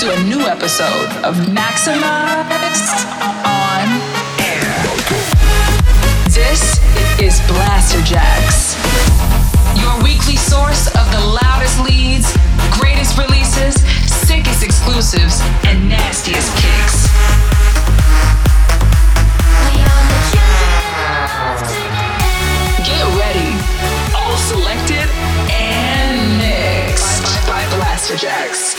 to a new episode of Maxximize On Air. This is Blasterjaxx, your weekly source of the loudest leads, greatest releases, sickest exclusives, and nastiest kicks. Get ready, all selected and mixed by Blasterjaxx.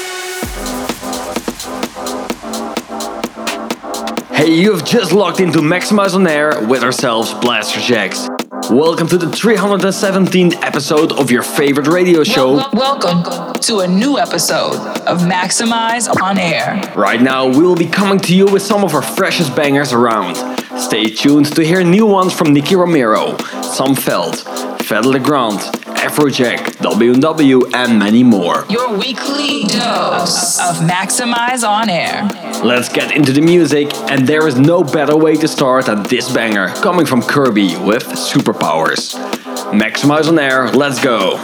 Hey, you have just logged into Maxximize On Air with ourselves, Blasterjaxx. Welcome to the 317th episode of your favorite radio show. Welcome to a new episode of Maxximize On Air. Right now, we will be coming to you with some of our freshest bangers around. Stay tuned to hear new ones from Nicky Romero, Sam Feldt, Fedde Le Grand, Afrojack, W&W, and many more. Your weekly dose of Maxximize On Air. Let's get into the music, and there is no better way to start than this banger coming from Kirby with Superpowers. Maxximize On Air, let's go!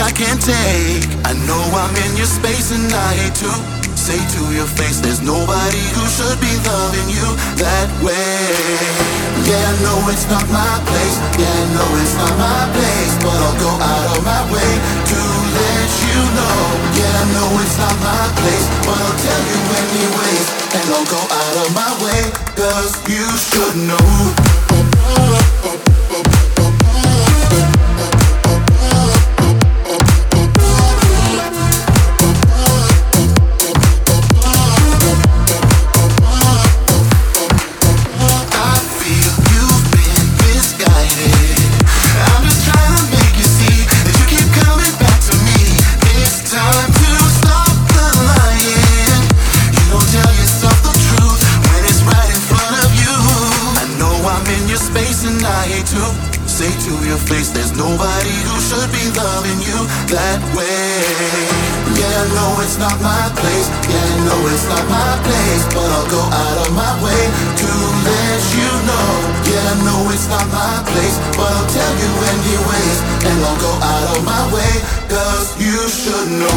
I can't take. I know I'm in your space and I hate to say to your face, there's nobody who should be loving you that way. Yeah, I know it's not my place. Yeah, I know it's not my place, but I'll go out of my way to let you know. Yeah, I know it's not my place, but I'll tell you anyways, and I'll go out of my way, 'cause you should know. Yeah, no, it's not my place. Yeah, no, it's not my place. But I'll go out of my way to let you know. Yeah, no, it's not my place. But I'll tell you anyways. And I'll go out of my way, cause you should know.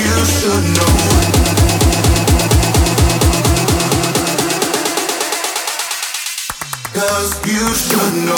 You should know. Cause you should know.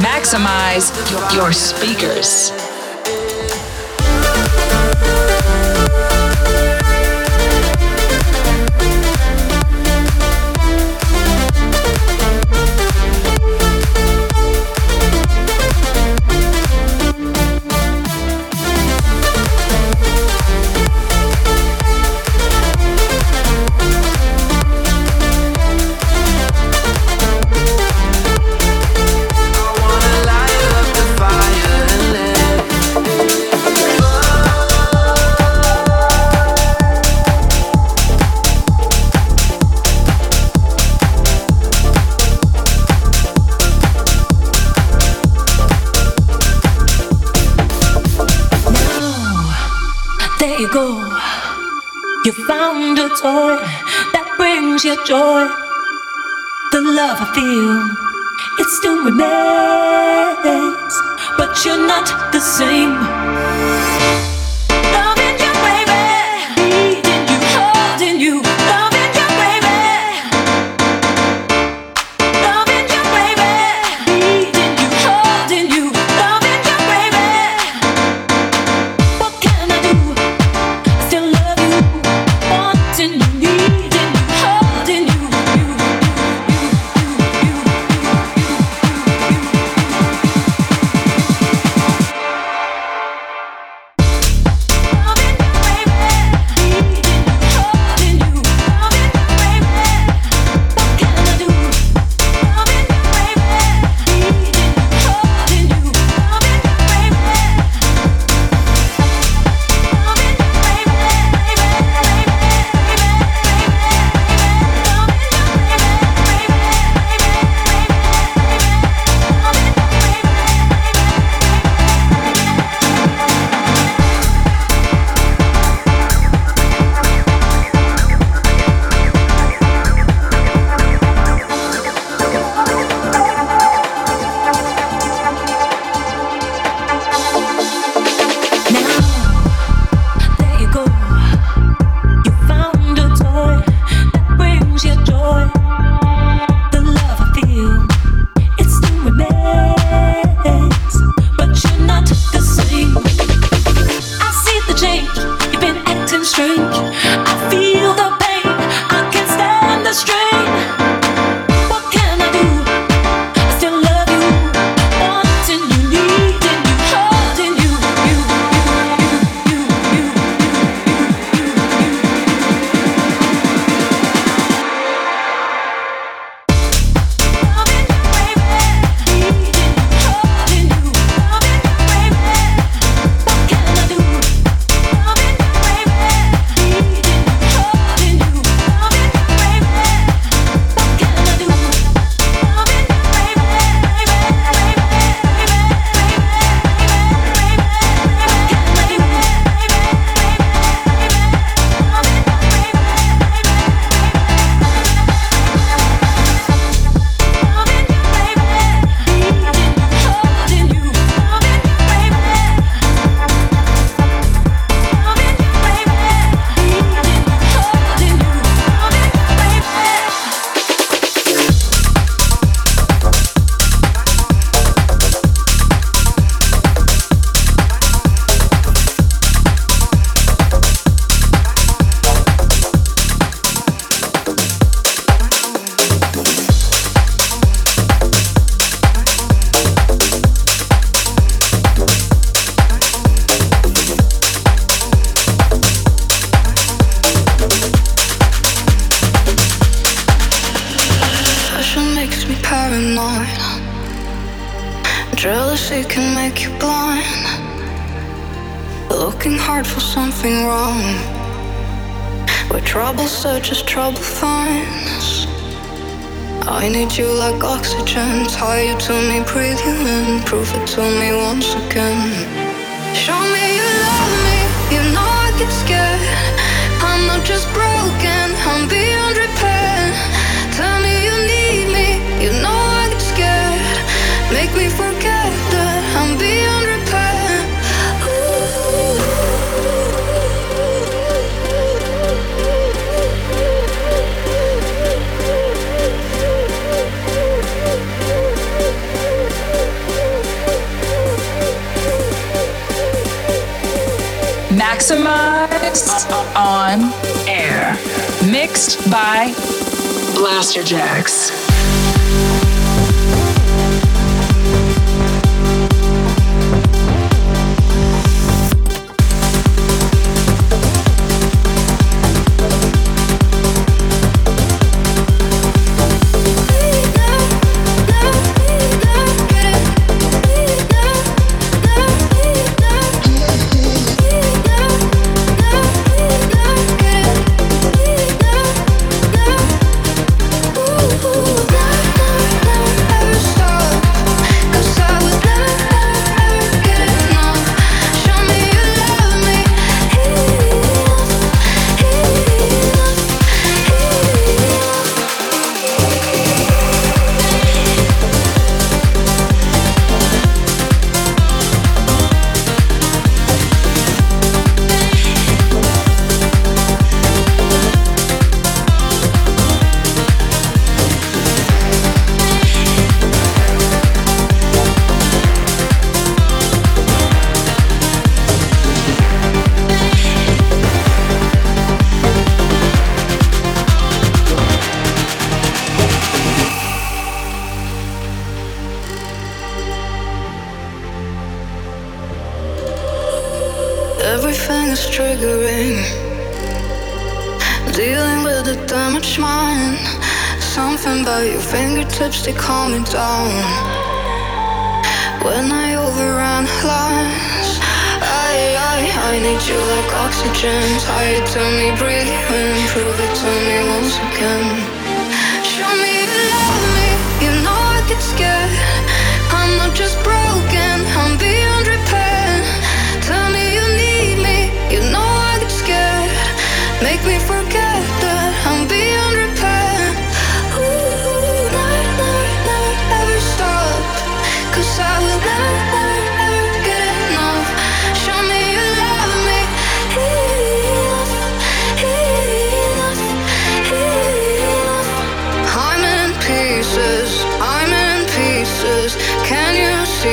Maxximize your speakers. That brings you joy. The love I feel, it still remains, but you're not the same. Loving you, baby, needing you, holding you. Loving you, baby, loving you, baby, needing you, holding you. Loving you, baby, what can I do? Still love you. Wanting you, needing you, holding you. Jealousy can make you blind, looking hard for something wrong. Where trouble searches, trouble finds. I need you like oxygen. Tie you to me, breathe you in. Prove it to me once again. Show me you love me. You know I get scared. I'm not just broken, I'm beyond repair. Tell me you need me. You know I get scared. Make me forget that I'm beyond repair. Maxximize On Air, mixed by Blasterjaxx. They calm me down when I overanalyze. I need you like oxygen. Tie it to me, breathe you in. Prove it to me once again. Show me you love me. You know I get scared. I'm not just broken, I'm beyond repair. Tell me you need me. You know I get scared. Make me forget that I'm beyond repair. Cause I will never, never, never get enough. Show me you love me. Enough, enough, enough. I'm in pieces, I'm in pieces. Can you see?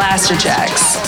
Blasterjaxx.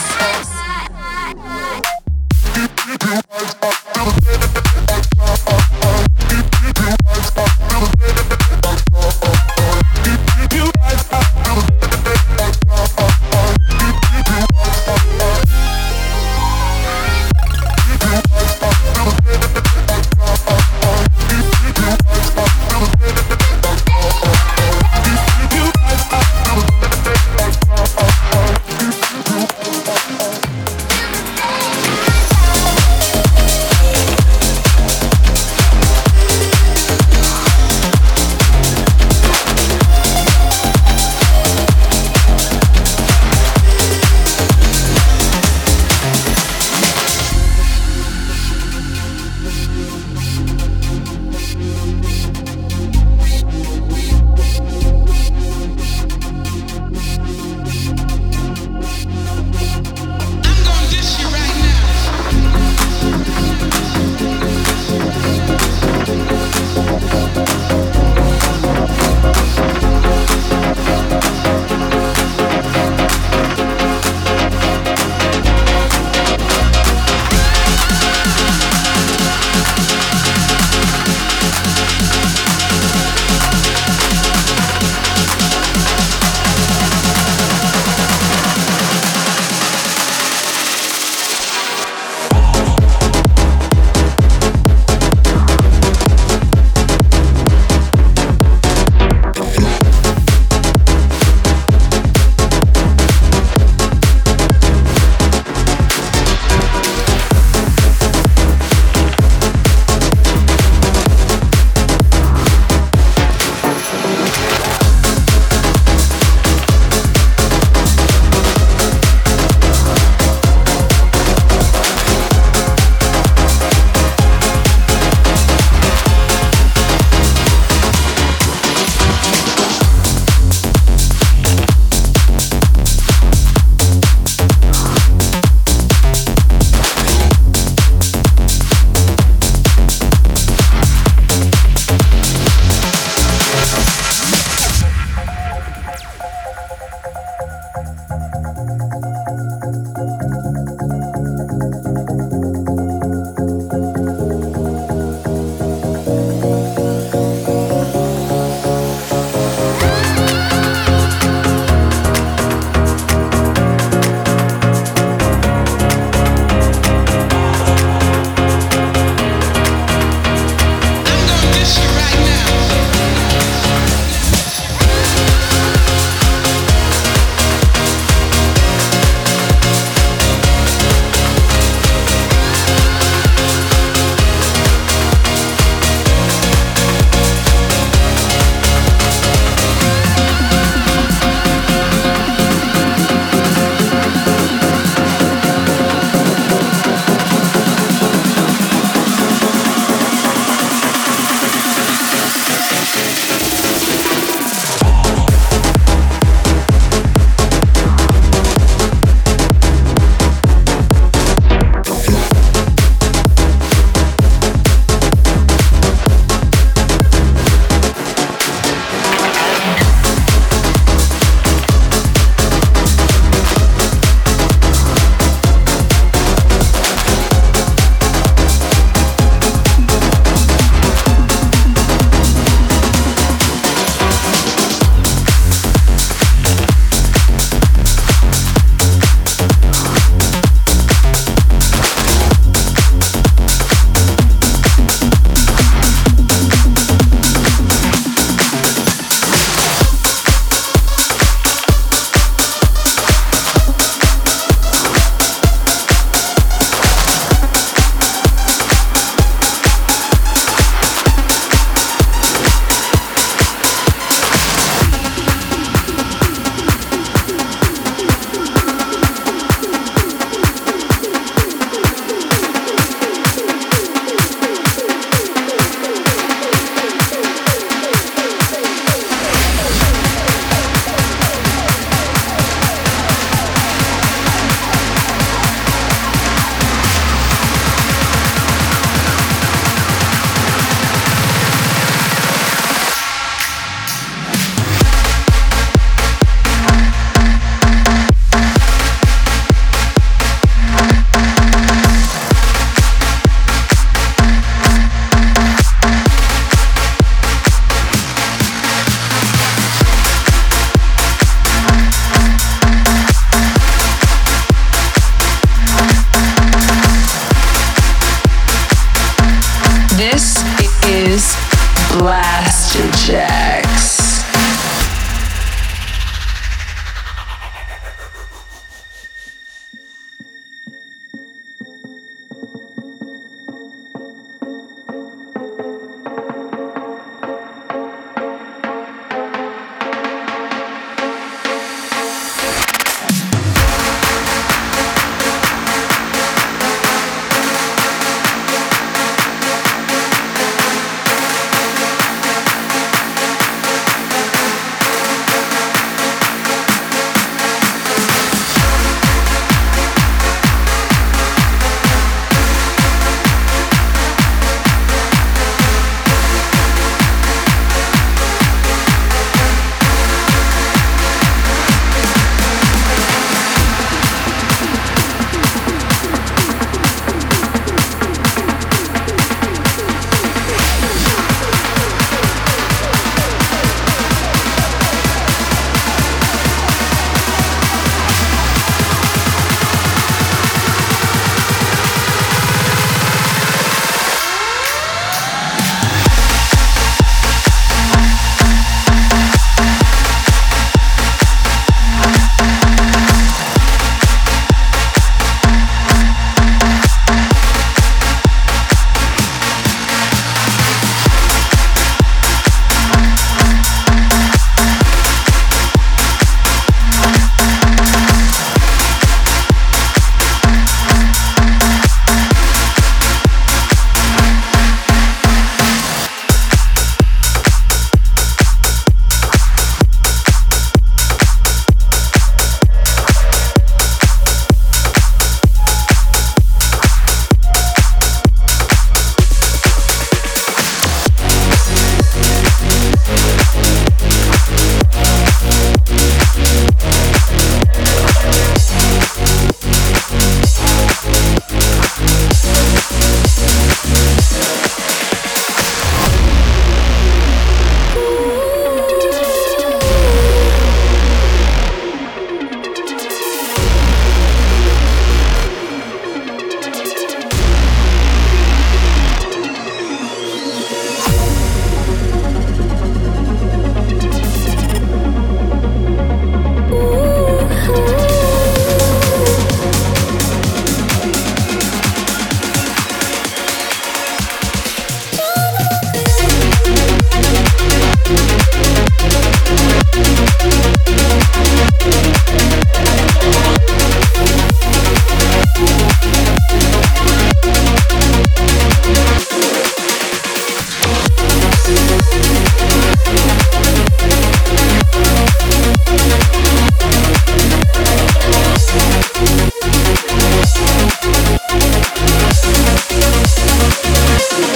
Blasterjaxx.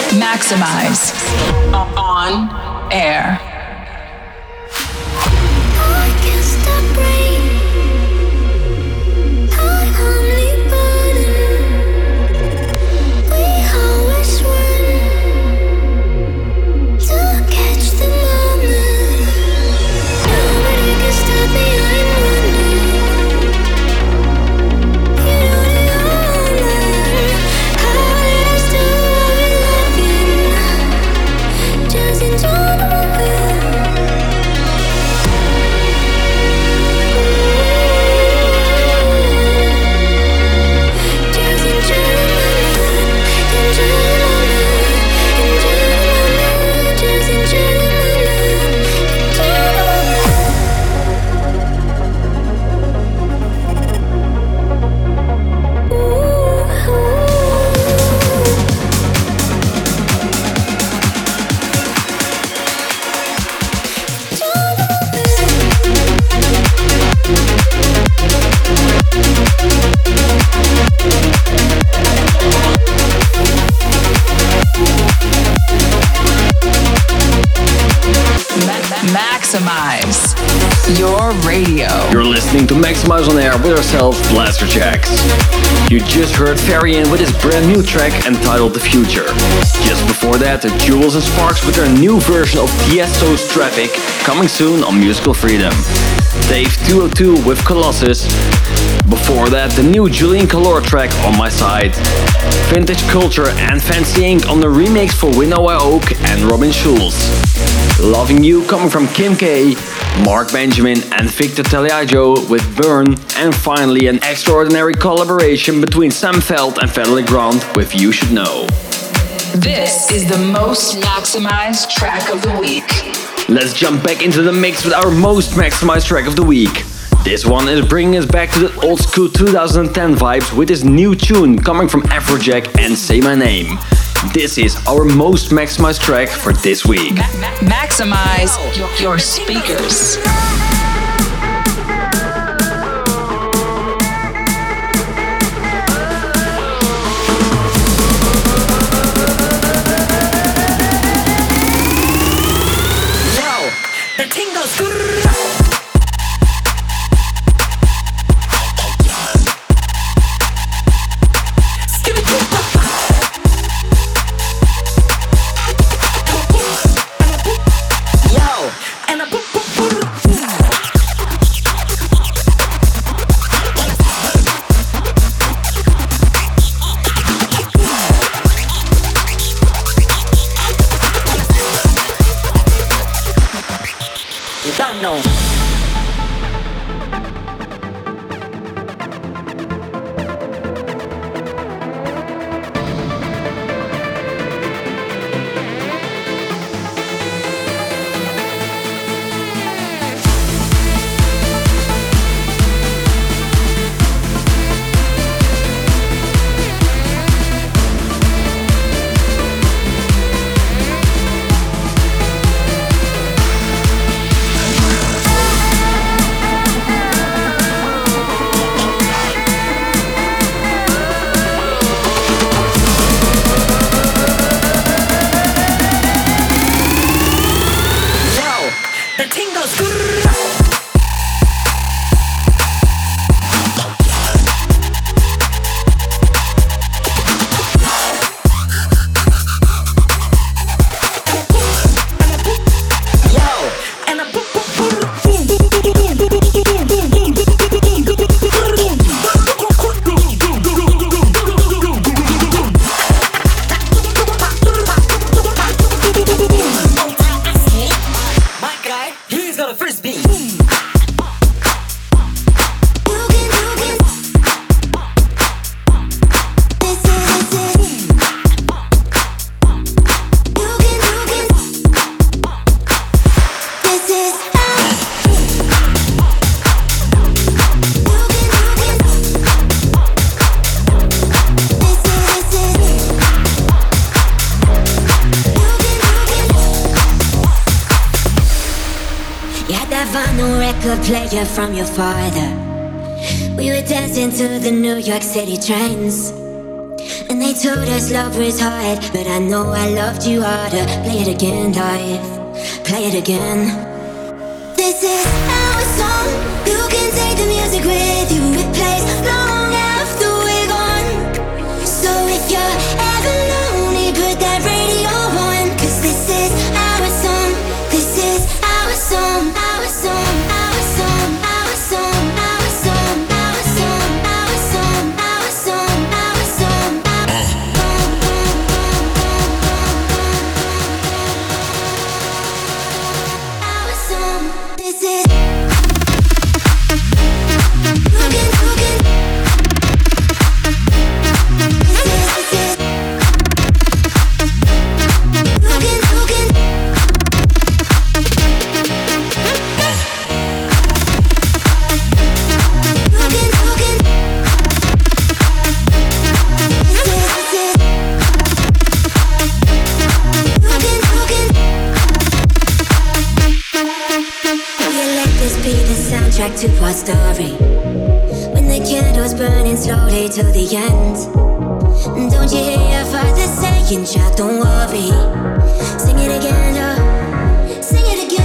Maxximize On Air. To Maxximize On Air with ourselves, Blasterjaxx. You just heard Varian with his brand new track entitled The Future. Just before that, the Jewels and Sparks with their new version of Tiesto's Traffic, coming soon on Musical Freedom. Dave 202 with Colossus. Before that, the new Julian Calor track On My Side. Vintage Culture and Fancy Ink on the remix for Winnowa Oak and Robin Schulz. Loving You coming from Kim K, Mark Benjamin and Victor Taliajo with Burn, and finally an extraordinary collaboration between Sam Feldt and Fedde Le Grand with You Should Know. This is the most maximized track of the week. Let's jump back into the mix with our most maximized track of the week. This one is bringing us back to the old school 2010 vibes with this new tune coming from Afrojack and Say My Name. This is our most maximized track for this week. Maximize your speakers. Player from your father. We were dancing to the New York City trends, and they told us love was hard, but I know I loved you harder. Play it again, life. Play it again. This is our song. You can take the music with you. It plays long after we're gone. So if you're ever lonely, put that radio on, 'cause this is our song. This is our song. Our song. To our story, when the candle's burning slowly to the end, don't you hear your father saying, "Jack, don't worry, sing it again, oh, sing it again."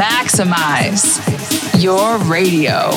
Maxximize your radio.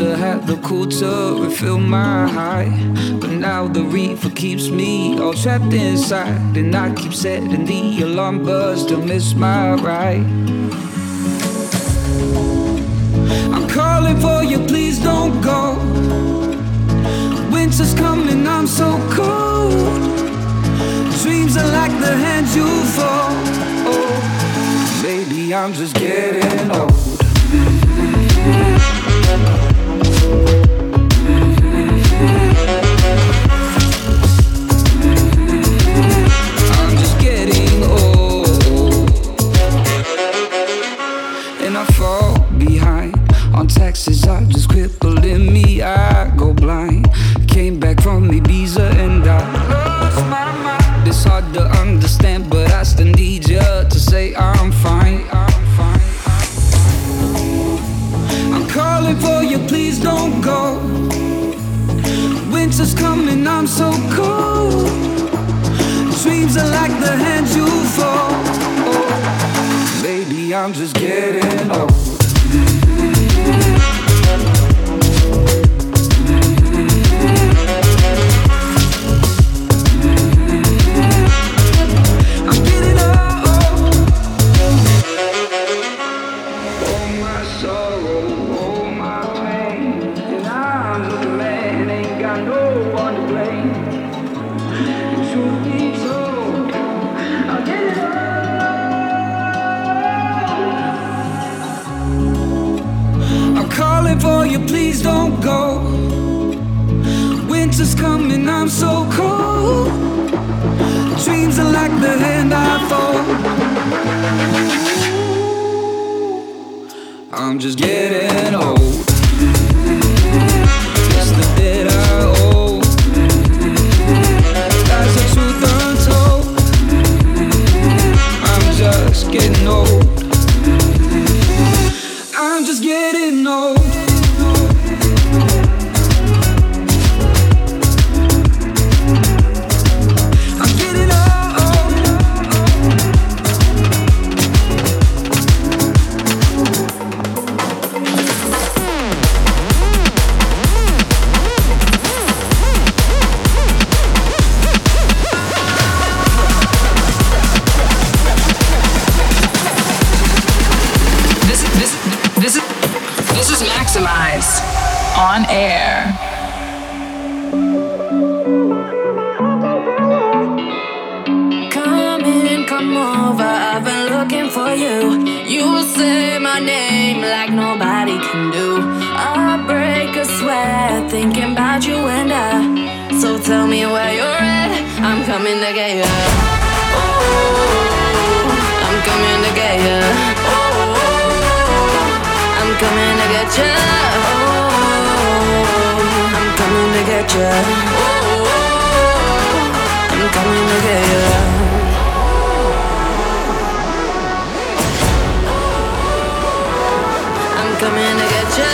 Monster had the cool to refill my high, but now the reefer keeps me all trapped inside, and I keep setting the alarm buzz to miss my ride. I'm calling for you, please don't go. Winter's coming, I'm so cold. Dreams are like the hands you fold. Oh, baby, I'm just getting old. I'm just getting old, and I fall behind on taxes. I just crippled in me. I go blind. Came back from Ibiza and I lost my mind. It's hard to understand, but I still need you to say I'm fine. Calling for you, please don't go. Winter's coming, I'm so cold. Dreams are like the hands you fold. Oh, baby, I'm just getting old. Please don't go. Winter's coming, I'm so cold. Dreams are like the hand I fold. I'm just getting old. It's the debt I owe. That's the truth untold. I'm just getting old. I'm just getting old. Maxximize On Air. Come in, come over, I've been looking for you. You say my name like nobody can do. I break a sweat thinking about you and I. So tell me where you're at, I'm coming to get ya. Oh, I'm coming to get ya. I'm coming to get ya. Oh, I'm coming to get ya. Oh, I'm coming to get ya. I'm coming to get ya.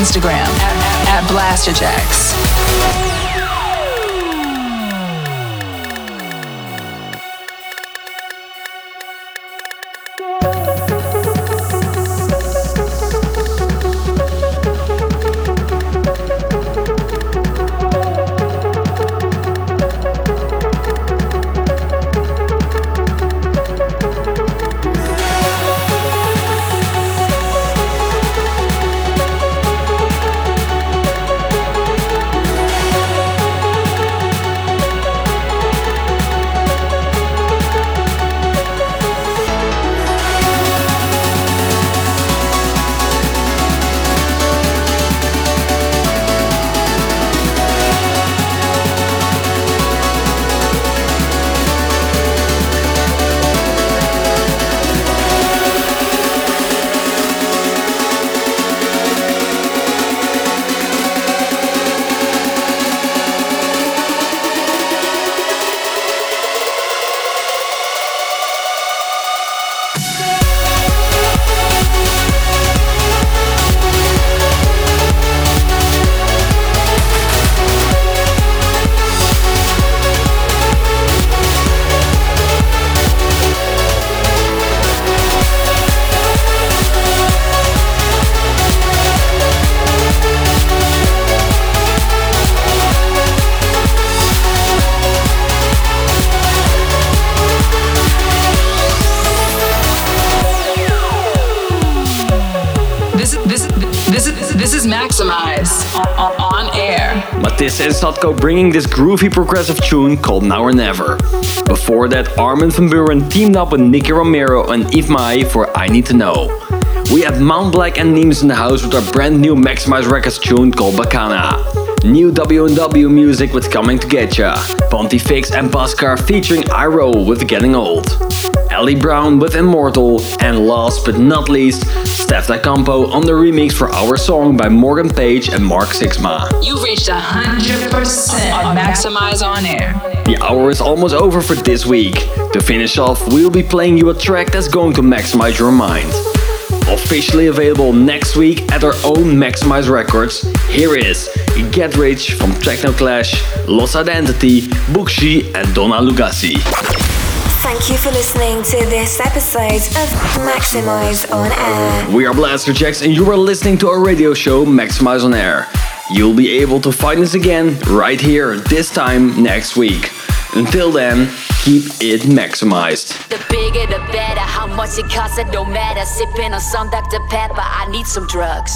Instagram at Blasterjaxx. This is Sadko bringing this groovy progressive tune called Now or Never. Before that, Armin van Buuren teamed up with Nicky Romero and Yves Mai for I Need to Know. We have Mount Black and Nimes in the house with our brand new Maxximize Records tune called Bacana. New W&W music with Coming to Getcha. Pontifix and Boscar featuring I-Roll with Getting Old. Ellie Brown with Immortal. And last but not least, Steph DiCampo on the remix for Our Song by Morgan Page and Mark Sixma. You've reached 100% on Maxximize On Air. The hour is almost over for this week. To finish off, we'll be playing you a track that's going to maximize your mind. Officially available next week at our own Maxximize Records, here is Get Rich from Techno Clash, Lost Identity, Bukshi and Donna Lugasi. Thank you for listening to this episode of Maxximize On Air. We are Blasterjaxx and you are listening to our radio show Maxximize On Air. You'll be able to find us again right here, this time next week. Until then, keep it maximized. The bigger the better, how much it costs it don't matter. Sipping on some Dr. Pepper, I need some drugs.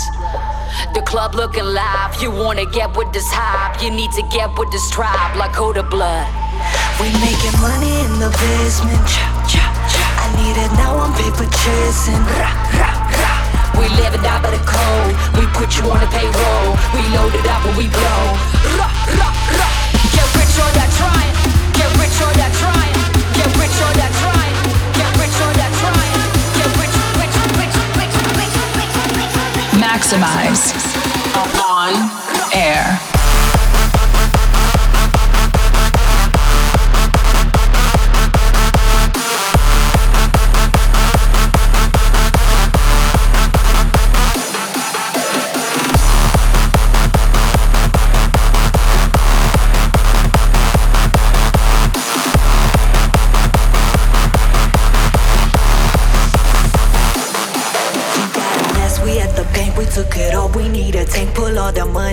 The club looking live, you wanna get with this hype. You need to get with this tribe like Code of Blood. We making money in the basement. I need it now, I'm paper chasing. We live and die by the code. We put you on the payroll. We load it up and we blow. Get rich or die trying. Get rich or die trying. Get rich or die trying. Get rich or die trying. Get rich, rich, rich, rich, rich, rich, rich, rich. Maxximize On Air.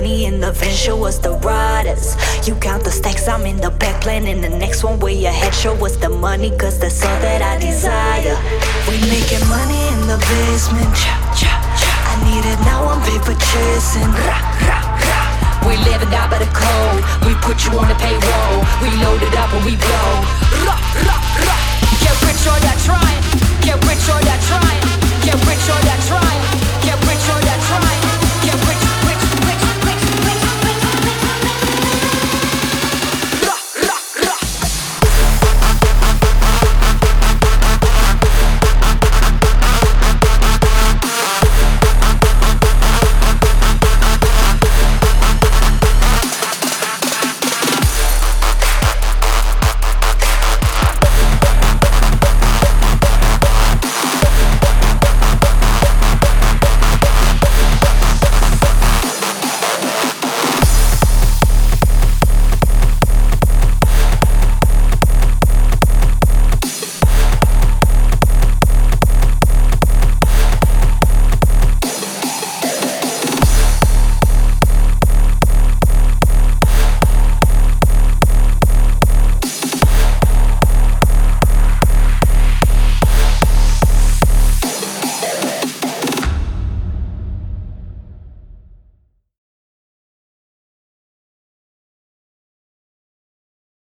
In the venture was the riders. You count the stacks, I'm in the back planning the next one where your head show was the money, cause that's all that I desire. We making money in the basement. I need it now, I'm paper chasing. We live and die by the code. We put you on the payroll. We load it up and we blow. Get rich or die trying. Get rich or die trying. Get rich or die trying.